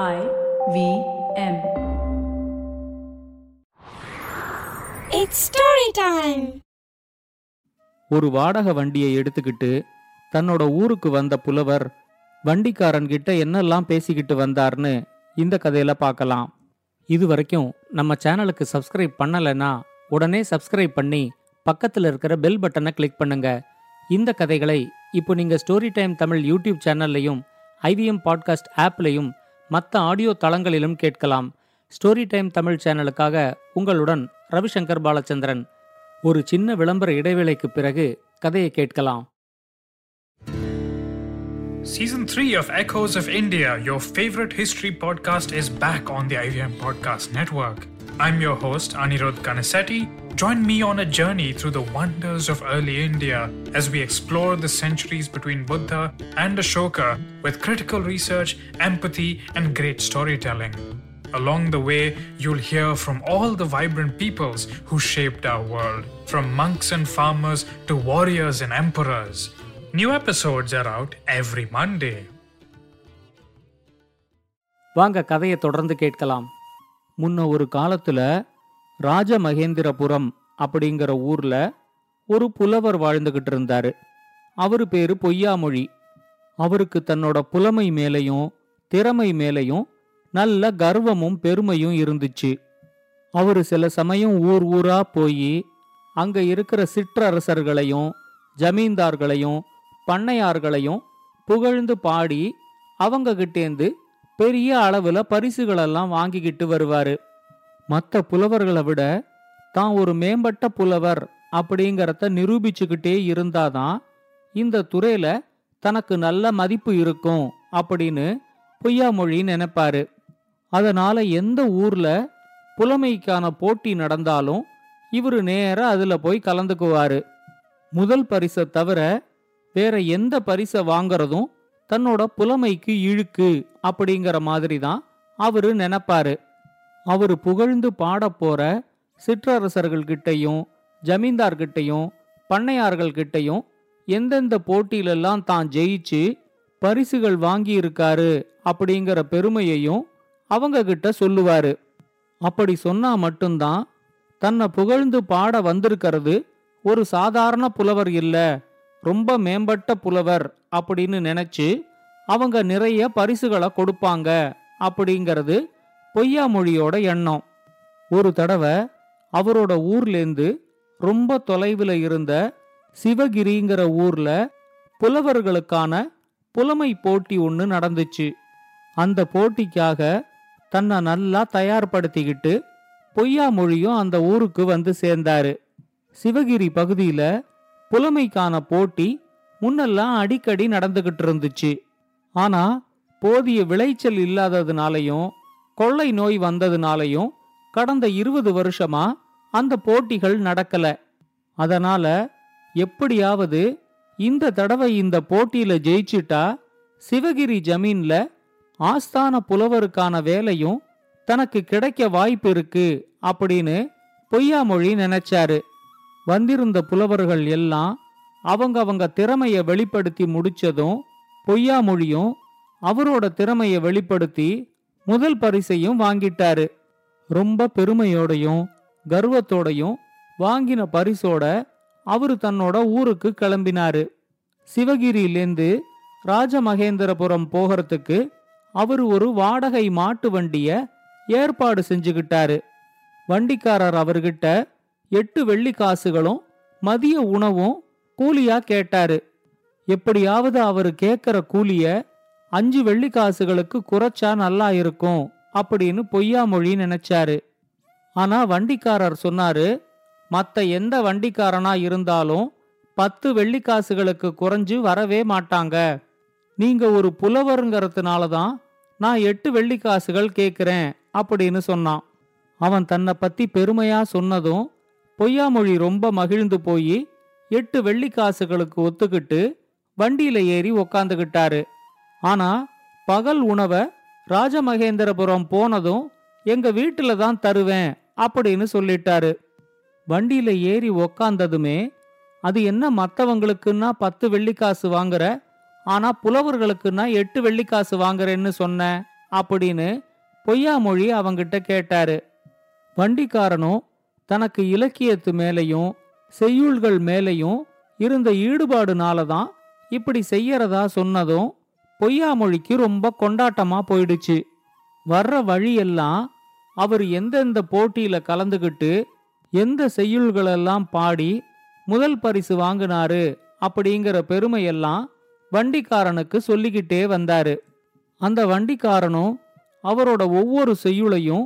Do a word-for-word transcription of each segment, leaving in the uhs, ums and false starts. I V M. It's story time. ஒரு வாடகை வண்டியை எடுத்துக்கிட்டு தன்னோட ஊருக்கு வந்த புலவர் வண்டிக்காரன்கிட்ட என்னெல்லாம் பேசிக்கிட்டு வந்தார்னு இந்த கதையில பார்க்கலாம். இது வரைக்கும் நம்ம சேனலுக்கு சப்ஸ்கிரைப் பண்ணலைன்னா உடனே சப்ஸ்கிரைப் பண்ணி பக்கத்தில் இருக்கிற பெல் பட்டனை கிளிக் பண்ணுங்க. இந்த கதைகளை இப்போ நீங்க ஸ்டோரி டைம் தமிழ் யூடியூப் சேனல்லையும் ஐவிஎம் பாட்காஸ்ட் ஆப்லையும் மற்ற ஆடியோ தளங்களிலும் கேட்கலாம். ஸ்டோரி டைம் தமிழ் சேனலுக்காக உங்களுடன் ரவிசங்கர் பாலச்சந்திரன். ஒரு சின்ன விளம்பர இடைவேளைக்கு பிறகு கதையை கேட்கலாம். Season three of Echoes of India, your favorite history podcast, is back on the I V M Podcast Network. I'm your host, Anirudh Kanasetti. Join me on a journey through the wonders of early India as we explore the centuries between Buddha and Ashoka with critical research, empathy, and great storytelling. Along the way, you'll hear from all the vibrant peoples who shaped our world, from monks and farmers to warriors and emperors. New episodes are out every Monday. வாங்க கதையை தொடர்ந்து கேட்கலாம். முன்ன ஒரு காலத்துல ராஜமகேந்திரபுரம் அப்படிங்கிற ஊர்ல ஒரு புலவர் வாழ்ந்துகிட்டு இருந்தாரு. அவரு பேரு பொய்யாமொழி. அவருக்கு தன்னோட புலமை மேலையும் திறமை மேலையும் நல்ல கர்வமும் பெருமையும் இருந்துச்சு. அவரு சில சமயம் ஊர் ஊரா போய் அங்க இருக்கிற சிற்றரசர்களையும் ஜமீன்தார்களையும் பண்ணையார்களையும் புகழ்ந்து பாடி அவங்க கிட்டேந்து பெரிய அளவுல பரிசுகளெல்லாம் வாங்கிக்கிட்டு வருவாரு. மற்ற புலவர்களை விட தான் ஒரு மேம்பட்ட புலவர் அப்படிங்கிறத நிரூபிச்சுக்கிட்டே இருந்தாதான் இந்த துறையில தனக்கு நல்ல மதிப்பு இருக்கும் அப்படின்னு பொய்யாமொழி நினைப்பாரு. அதனால எந்த ஊர்ல புலமைக்கான போட்டி நடந்தாலும் இவரு நேர அதுல போய் கலந்துக்குவாரு. முதல் பரிசை தவிர வேற எந்த பரிசை வாங்கறதும் தன்னோட புலமைக்கு இழுக்கு அப்படிங்கிற மாதிரி தான் அவரு நினைப்பாரு. அவரு புகழ்ந்து பாட போற சிற்றரசர்கள்கிட்டையும் ஜமீன்தார்கிட்டையும் பண்ணையார்கள்கிட்டையும் எந்தெந்த போட்டியிலெல்லாம் தான் ஜெயிச்சு பரிசுகள் வாங்கியிருக்காரு அப்படிங்கிற பெருமையையும் அவங்க கிட்ட சொல்லுவாரு. அப்படி சொன்னா மட்டும்தான் தன்னை புகழ்ந்து பாட வந்திருக்கிறது ஒரு சாதாரண புலவர் இல்ல, ரொம்ப மேம்பட்ட புலவர் அப்படின்னு நினைச்சு அவங்க நிறைய பரிசுகளை கொடுப்பாங்க அப்படிங்கிறது பொய்யாமொழியோட எண்ணம். ஒரு தடவை அவரோட ஊர்லேருந்து ரொம்ப தொலைவில் இருந்த சிவகிரிங்கிற ஊர்ல புலவர்களுக்கான புலமை போட்டி ஒன்று நடந்துச்சு. அந்த போட்டிக்காக தன்னை நல்லா தயார்படுத்திக்கிட்டு பொய்யாமொழியும் அந்த ஊருக்கு வந்து சேர்ந்தாரு. சிவகிரி பகுதியில புலமைக்கான போட்டி முன்னெல்லாம் அடிக்கடி நடந்துகிட்டு இருந்துச்சு. ஆனா போதிய விளைச்சல் இல்லாததுனாலையும் கொள்ளை நோய் வந்ததுனாலையும் கடந்த இருபது வருஷமா அந்த போட்டிகள் நடக்கல. அதனால எப்படியாவது இந்த தடவை இந்த போட்டியில ஜெயிச்சுட்டா சிவகிரி ஜமீன்ல ஆஸ்தான புலவருக்கான வேலையும் தனக்கு கிடைக்க வாய்ப்பு இருக்கு அப்படின்னு பொய்யாமொழி நினைச்சாரு. வந்திருந்த புலவர்கள் எல்லாம் அவங்க அவங்க திறமைய வெளிப்படுத்தி முடிச்சதும் பொய்யாமொழியும் அவரோட திறமைய வெளிப்படுத்தி முதல் பரிசையும் வாங்கிட்டாரு. ரொம்ப பெருமையோடையும் கர்வத்தோடையும் வாங்கின பரிசோட அவரு தன்னோட ஊருக்கு கிளம்பினாரு. சிவகிரியிலேருந்து ராஜமகேந்திரபுரம் போகிறதுக்கு அவரு ஒரு வாடகை மாட்டு வண்டிய ஏற்பாடு செஞ்சுக்கிட்டாரு. வண்டிக்காரர் அவர்கிட்ட எட்டு வெள்ளி காசுகளும் மதிய உணவும் கூலியா கேட்டாரு. எப்படியாவது அவரு கேட்கிற கூலிய அஞ்சு வெள்ளி காசுகளுக்கு குறைச்சா நல்லா இருக்கும் அப்படின்னு பொய்யாமொழி நினைச்சாரு. ஆனா வண்டிக்காரர் சொன்னாரு, மற்ற எந்த வண்டிக்காரனா இருந்தாலும் பத்து வெள்ளி காசுகளுக்கு குறைஞ்சு வரவே மாட்டாங்க. நீங்க ஒரு புலவருங்கிறதுனால தான் நான் எட்டு வெள்ளி காசுகள் கேட்கிறேன் அப்படின்னு சொன்னான். அவன் தன்னை பத்தி பெருமையா சொன்னதும் பொய்யாமொழி ரொம்ப மகிழ்ந்து போய் எட்டு வெள்ளி காசுகளுக்கு ஒத்துக்கிட்டு வண்டியில ஏறி உக்காந்துக்கிட்டாரு. ஆனா பகல் உணவை ராஜமகேந்திரபுரம் போனதும் எங்க வீட்டுல தான் தருவேன் அப்படின்னு சொல்லிட்டாரு. வண்டியில ஏறி உக்காந்ததுமே அது என்ன, மற்றவங்களுக்குன்னா பத்து வெள்ளி காசு வாங்குற, ஆனா புலவர்களுக்குன்னா எட்டு வெள்ளி காசு வாங்குறேன்னு சொன்ன அப்படின்னு பொய்யாமொழி அவங்கிட்ட கேட்டாரு. வண்டிக்காரனும் தனக்கு இலக்கியத்து மேலையும் செய்யுள்கள் மேலையும் இருந்த ஈடுபாடுனால தான் இப்படி செய்யறதா சொன்னதும் பொய்யாமொழிக்கு ரொம்ப கொண்டாட்டமா போயிடுச்சு. வர்ற வழியெல்லாம் அவர் எந்தெந்த போட்டியில கலந்துகிட்டு எந்த செய்யுள்களெல்லாம் பாடி முதல் பரிசு வாங்கினாரு அப்படிங்கிற பெருமையெல்லாம் வண்டிக்காரனுக்கு சொல்லிக்கிட்டே வந்தாரு. அந்த வண்டிக்காரனும் அவரோட ஒவ்வொரு செய்யுளையும்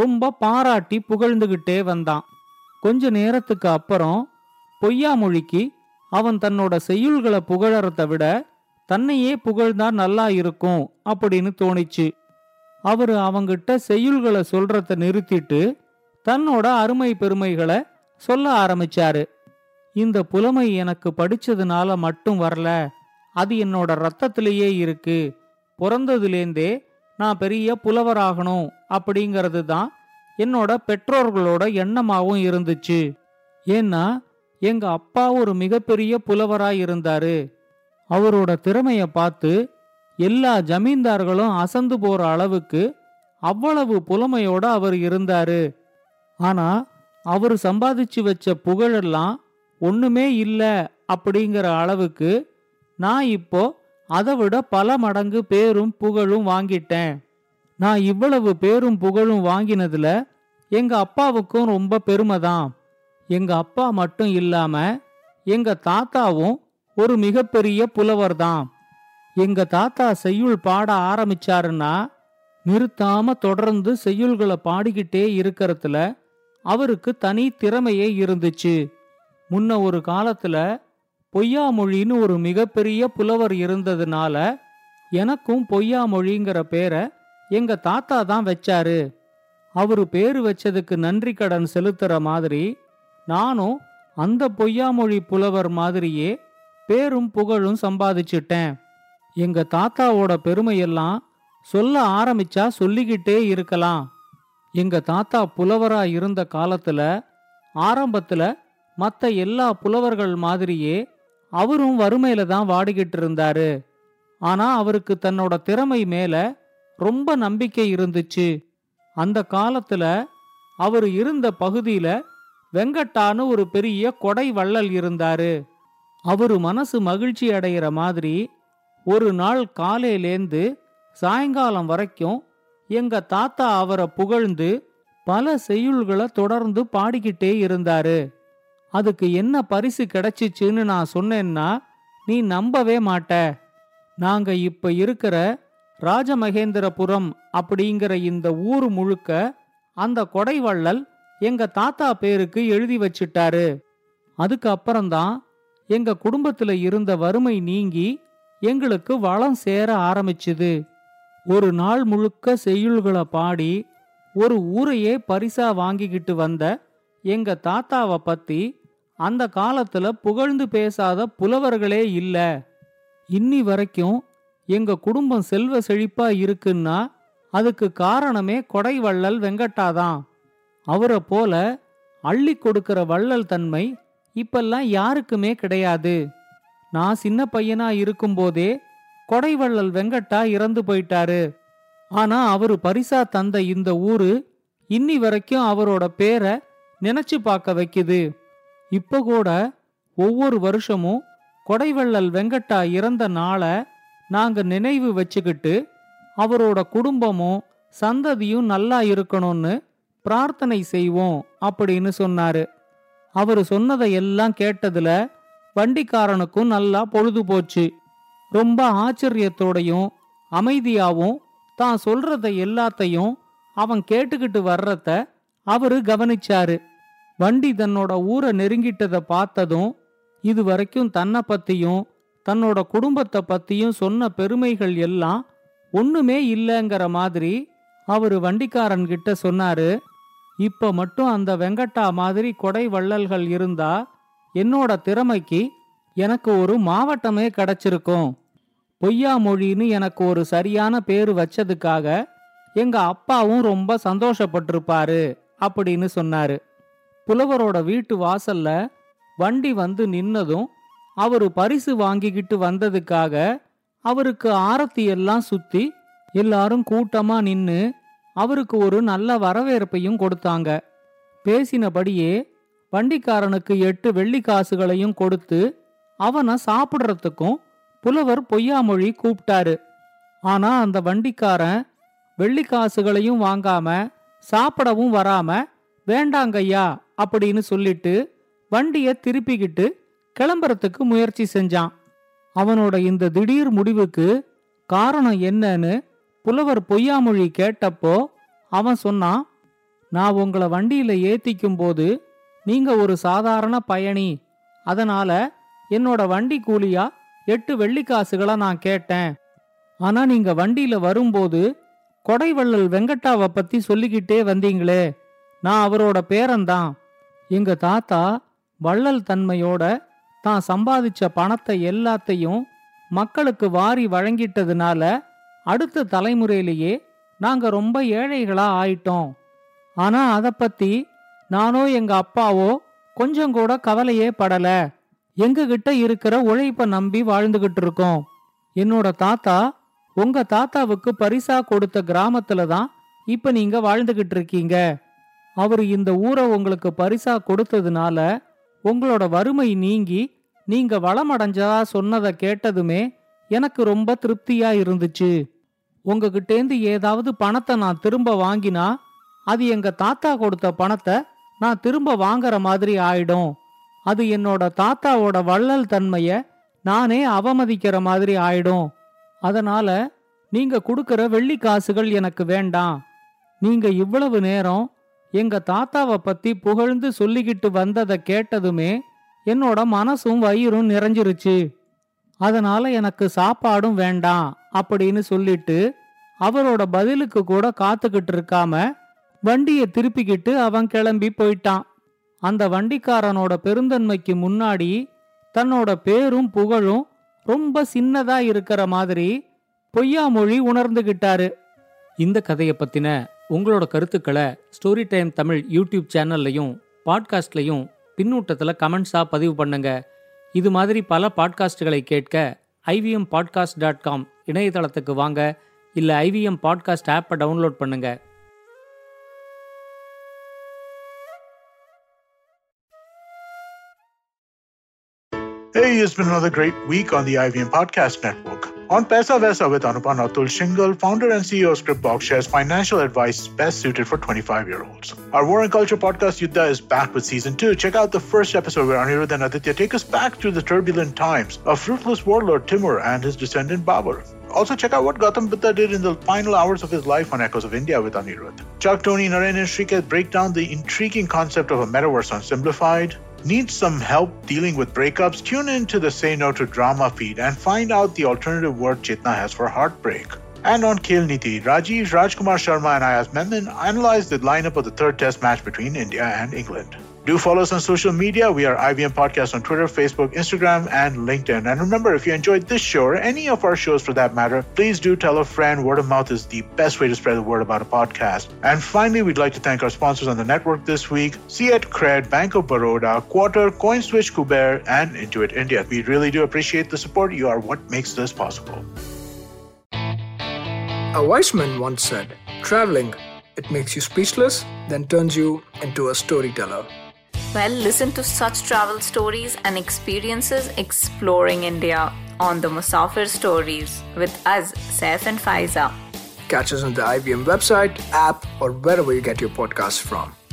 ரொம்ப பாராட்டி புகழ்ந்துகிட்டே வந்தான். கொஞ்ச நேரத்துக்கு அப்புறம் பொய்யாமொழிக்கு அவன் தன்னோட செய்யுள்களை புகழறத விட தன்னையே புகழ்ந்தா நல்லா இருக்கும் அப்படின்னு தோணிச்சு. அவரு அவங்கிட்ட செய்யுள்களை சொல்றத நிறுத்திட்டு தன்னோட அருமை பெருமைகளை சொல்ல ஆரம்பிச்சாரு. இந்த புலமை எனக்கு படிச்சதுனால மட்டும் வரல, அது என்னோட ரத்தத்திலேயே இருக்கு. பிறந்ததுலேருந்தே நான் பெரிய புலவராகணும் அப்படிங்கிறது தான் என்னோட பெற்றோர்களோட எண்ணமாகவும் இருந்துச்சு. ஏன்னா எங்க அப்பா ஒரு மிகப்பெரிய புலவராக இருந்தாரு. அவரோட திறமைய பார்த்து எல்லா ஜமீன்தார்களும் அசந்து போற அளவுக்கு அவ்வளவு புலமையோட அவர் இருந்தாரு. ஆனா அவர் சம்பாதிச்சு வச்ச புகழெல்லாம் ஒண்ணுமே இல்லை அப்படிங்கிற அளவுக்கு நான் இப்போ அதை விட பல மடங்கு பேரும் புகழும் வாங்கிட்டேன். நான் இவ்வளவு பேரும் புகழும் வாங்கினதுல எங்க அப்பாவுக்கும் ரொம்ப பெருமை தான். எங்க அப்பா மட்டும் இல்லாம எங்க தாத்தாவும் ஒரு மிகப்பெரிய புலவர் தான். எங்க தாத்தா செய்யுள் பாட ஆரம்பிச்சாருன்னா நிறுத்தாம தொடர்ந்து செய்யுள்களை பாடிக்கிட்டே இருக்கிறதுல அவருக்கு தனி திறமையே இருந்துச்சு. முன்ன ஒரு காலத்துல பொய்யாமொழின்னு ஒரு மிகப்பெரிய புலவர் இருந்ததுனால எனக்கும் பொய்யாமொழிங்கிற பேரை எங்க தாத்தா தான் வச்சாரு. அவரு பேரு வச்சதுக்கு நன்றி கடன் செலுத்துற மாதிரி நானும் அந்த பொய்யாமொழி புலவர் மாதிரியே பேரும் புகழும் சம்பாதிச்சுட்டேன். எங்க தாத்தாவோட பெருமையெல்லாம் சொல்ல ஆரம்பிச்சா சொல்லிக்கிட்டே இருக்கலாம். எங்க தாத்தா புலவரா இருந்த காலத்துல ஆரம்பத்துல மற்ற எல்லா புலவர்கள் மாதிரியே அவரும் வறுமையில தான் வாடிக்கிட்டு இருந்தாரு. ஆனா அவருக்கு தன்னோட திறமை மேல ரொம்ப நம்பிக்கை இருந்துச்சு. அந்த காலத்துல அவர் இருந்த பகுதியில வெங்கட்டான்னு ஒரு பெரிய கொடை வள்ளல் இருந்தாரு. அவரு மனசு மகிழ்ச்சி அடைகிற மாதிரி ஒரு நாள் காலையிலேந்து சாயங்காலம் வரைக்கும் எங்க தாத்தா அவரை புகழ்ந்து பல செய்யுள்களை தொடர்ந்து பாடிக்கிட்டே இருந்தாரு. அதுக்கு என்ன பரிசு கிடைச்சிச்சுன்னு நான் சொன்னேன்னா நீ நம்பவே மாட்ட. நாங்க இப்ப இருக்கிற ராஜமகேந்திரபுரம் அப்படிங்கிற இந்த ஊர் முழுக்க அந்த கொடைவள்ளல் எங்க தாத்தா பேருக்கு எழுதி வச்சிட்டாரு. அதுக்கப்புறம்தான் எங்க குடும்பத்துல இருந்த வறுமை நீங்கி எங்களுக்கு வளம் சேர ஆரம்பிச்சுது. ஒரு நாள் முழுக்க செய்யுள்களை பாடி ஒரு ஊரையே பரிசா வாங்கிக்கிட்டு வந்த எங்க தாத்தாவை பத்தி அந்த காலத்துல புகழ்ந்து பேசாத புலவர்களே இல்ல. இன்னி வரைக்கும் எங்க குடும்பம் செல்வ செழிப்பா இருக்குன்னா அதுக்கு காரணமே கொடைவள்ளல் வெங்கட்டாதான். அவரை போல அள்ளி கொடுக்கிற வள்ளல் தன்மை இப்பெல்லாம் யாருக்குமே கிடையாது. நான் சின்ன பையனா இருக்கும்போதே கொடைவள்ளல் வெங்கட்டா இறந்து போயிட்டாரு. ஆனா அவரு பரிசா தந்த இந்த ஊரு இன்னி வரைக்கும் அவரோட பேரை நினைச்சு பார்க்க வைக்குது. இப்ப கூட ஒவ்வொரு வருஷமும் கொடைவள்ளல் வெங்கட்டா இறந்த நாளை நாங்க நினைவு வச்சுக்கிட்டு அவரோட குடும்பமும் சந்ததியும் நல்லா இருக்கணும்னு பிரார்த்தனை செய்வோம் அப்படின்னு சொன்னாரு. அவரு சொன்னதையெல்லாம் கேட்டதுல வண்டிக்காரனுக்கும் நல்லா பொழுது போச்சு. ரொம்ப ஆச்சரியத்தோடையும் அமைதியாவும் தான் சொல்றத எல்லாத்தையும் அவன் கேட்டுக்கிட்டு வர்றத அவரு கவனிச்சாரு. வண்டி தன்னோட ஊரை நெருங்கிட்டதை பார்த்ததும் இது வரைக்கும் தன்னை பத்தியும் தன்னோட குடும்பத்தை பத்தியும் சொன்ன பெருமைகள் எல்லாம் ஒண்ணுமே இல்லைங்கிற மாதிரி அவரு வண்டிக்காரன்கிட்ட சொன்னாரு. இப்ப மட்டும் அந்த வெங்கட்டா மாதிரி கொடை வள்ளல்கள் இருந்தா என்னோட திறமைக்கு எனக்கு ஒரு மாவட்டமே கிடைச்சிருக்கும். பொய்யாமொழின்னு எனக்கு ஒரு சரியான பேரு வச்சதுக்காக எங்க அப்பாவும் ரொம்ப சந்தோஷப்பட்டிருப்பாரு அப்படின்னு சொன்னாரு. புலவரோட வீட்டு வாசல்ல வண்டி வந்து நின்னதும் அவரு பரிசு வாங்கிக்கிட்டு வந்ததுக்காக அவருக்கு ஆரத்தி எல்லாம் சுத்தி எல்லாரும் கூட்டமா நின்னு அவருக்கு ஒரு நல்ல வரவேற்பையும் கொடுத்தாங்க. பேசினபடியே வண்டிக்காரனுக்கு எட்டு வெள்ளி காசுகளையும் கொடுத்து அவனை சாப்பிட்றதுக்கும் புலவர் பொய்யாமொழி கூப்பிட்டாரு. ஆனா அந்த வண்டிக்காரன் வெள்ளி காசுகளையும் வாங்காம சாப்பிடவும் வராம வேண்டாங்கய்யா அப்படின்னு சொல்லிட்டு வண்டியை திருப்பிக்கிட்டு கிளம்புறதுக்கு முயற்சி செஞ்சான். அவனோட இந்த திடீர் முடிவுக்கு காரணம் என்னன்னு புலவர் பொய்யாமொழி கேட்டப்போ அவன் சொன்னான், நான் உங்களை வண்டியில ஏத்திக்கும் போது நீங்க ஒரு சாதாரண பயணி, அதனால என்னோட வண்டி கூலியா எட்டு வெள்ளிக்காசுகளை நான் கேட்டேன். ஆனா நீங்க வண்டியில வரும்போது கொடைவள்ளல் வெங்கட்டாவை பத்தி சொல்லிக்கிட்டே வந்தீங்களே, நான் அவரோட பேரன்தான். எங்க தாத்தா வள்ளல் தன்மையோட தான் சம்பாதிச்ச பணத்தை எல்லாத்தையும் மக்களுக்கு வாரி வழங்கிட்டதுனால அடுத்த தலைமுறையிலேயே நாங்க ரொம்ப ஏழைகளா ஆயிட்டோம். ஆனா அதை பத்தி நானோ எங்க அப்பாவோ கொஞ்சம் கூட கவலையே படல. எங்ககிட்ட இருக்கிற உழைப்ப நம்பி வாழ்ந்துகிட்டு இருக்கோம். என்னோட தாத்தா உங்க தாத்தாவுக்கு பரிசா கொடுத்த கிராமத்துல தான் இப்ப நீங்க வாழ்ந்துகிட்டு இருக்கீங்க. அவரு இந்த ஊரை உங்களுக்கு பரிசா கொடுத்ததுனால உங்களோட வறுமை நீங்கி நீங்க வளமடைஞ்சதா சொன்னதை கேட்டதுமே எனக்கு ரொம்ப திருப்தியா இருந்துச்சு. உங்ககிட்டேந்து ஏதாவது பணத்தை நான் திரும்ப வாங்கினா அது எங்க தாத்தா கொடுத்த பணத்தை நான் திரும்ப வாங்குற மாதிரி ஆயிடும். அது என்னோட தாத்தாவோட வள்ளல் தன்மைய நானே அவமதிக்கிற மாதிரி ஆயிடும். அதனால நீங்க கொடுக்கற வெள்ளி காசுகள் எனக்கு வேண்டாம். நீங்க இவ்வளவு நேரம் எங்க தாத்தாவை பத்தி புகழ்ந்து சொல்லிக்கிட்டு வந்ததை கேட்டதுமே என்னோட மனசும் வயிறும் நிறைஞ்சிருச்சு. அதனால எனக்கு சாப்பாடும் வேண்டாம் அப்படின்னு சொல்லிட்டு அவரோட பதிலுக்கு கூட காத்துக்கிட்டு இருக்காம வண்டியை திருப்பிக்கிட்டு அவன் கிளம்பி போயிட்டான். அந்த வண்டிக்காரனோட பெருந்தன்மைக்கு முன்னாடி தன்னோட பேரும் புகழும் ரொம்ப சின்னதா இருக்கிற மாதிரி பொய்யாமொழி உணர்ந்துகிட்டாரு. இந்த கதையை பத்தின உங்களோட கருத்துக்களை ஸ்டோரி டைம் தமிழ் யூடியூப் சேனல்லையும் பாட்காஸ்ட்லையும் பின்னூட்டத்தில் கமெண்ட்ஸாக பதிவு பண்ணுங்க. இது மாதிரி பல பாட்காஸ்டுகளை கேட்க ஐவிஎம் பாட்காஸ்ட் டாட் காம் இணையதளத்துக்கு வாங்க, இல்லை ஐவிஎம் பாட்காஸ்ட் ஆப்பை டவுன்லோட் பண்ணுங்க. Hey, it's been another great week on the I V M Podcast Network. On Paisa Vaisa with Anupam Atul Shingal, founder and C E O of ScriptBox, shares financial advice best suited for twenty-five-year-olds. Our War and Culture podcast, Yuddha, is back with Season two. Check out the first episode where Anirudh and Aditya take us back through the turbulent times of ruthless warlord Timur and his descendant Babur. Also, check out what Gautam Bitta did in the final hours of his life on Echoes of India with Anirudh. Chuck, Tony, Naren, and Shriketh break down the intriguing concept of a metaverse on Simplified. Need some help dealing with breakups? Tune in to the Say No To Drama feed and find out the alternative word Chitna has for heartbreak. And on Khel Neeti, Rajiv, Rajkumar Sharma and Ayaz Memon analyze the lineup of the third test match between India and England. Do follow us on social media. We are I V M Podcast on Twitter, Facebook, Instagram and LinkedIn. And remember, if you enjoyed this show or any of our shows for that matter, please do tell a friend. Word of mouth is the best way to spread the word about a podcast. And finally, we'd like to thank our sponsors on the network this week. C R E D, Bank of Baroda, Quarter, CoinSwitch Kuber and Intuit India. We really do appreciate the support. You are what makes this possible. A wise man once said, traveling, it makes you speechless, then turns you into a storyteller. Well, listen to such travel stories and experiences exploring India on The Musafir Stories with us, Saif and Faiza. Catch us on the I V M website, app or wherever you get your podcasts from.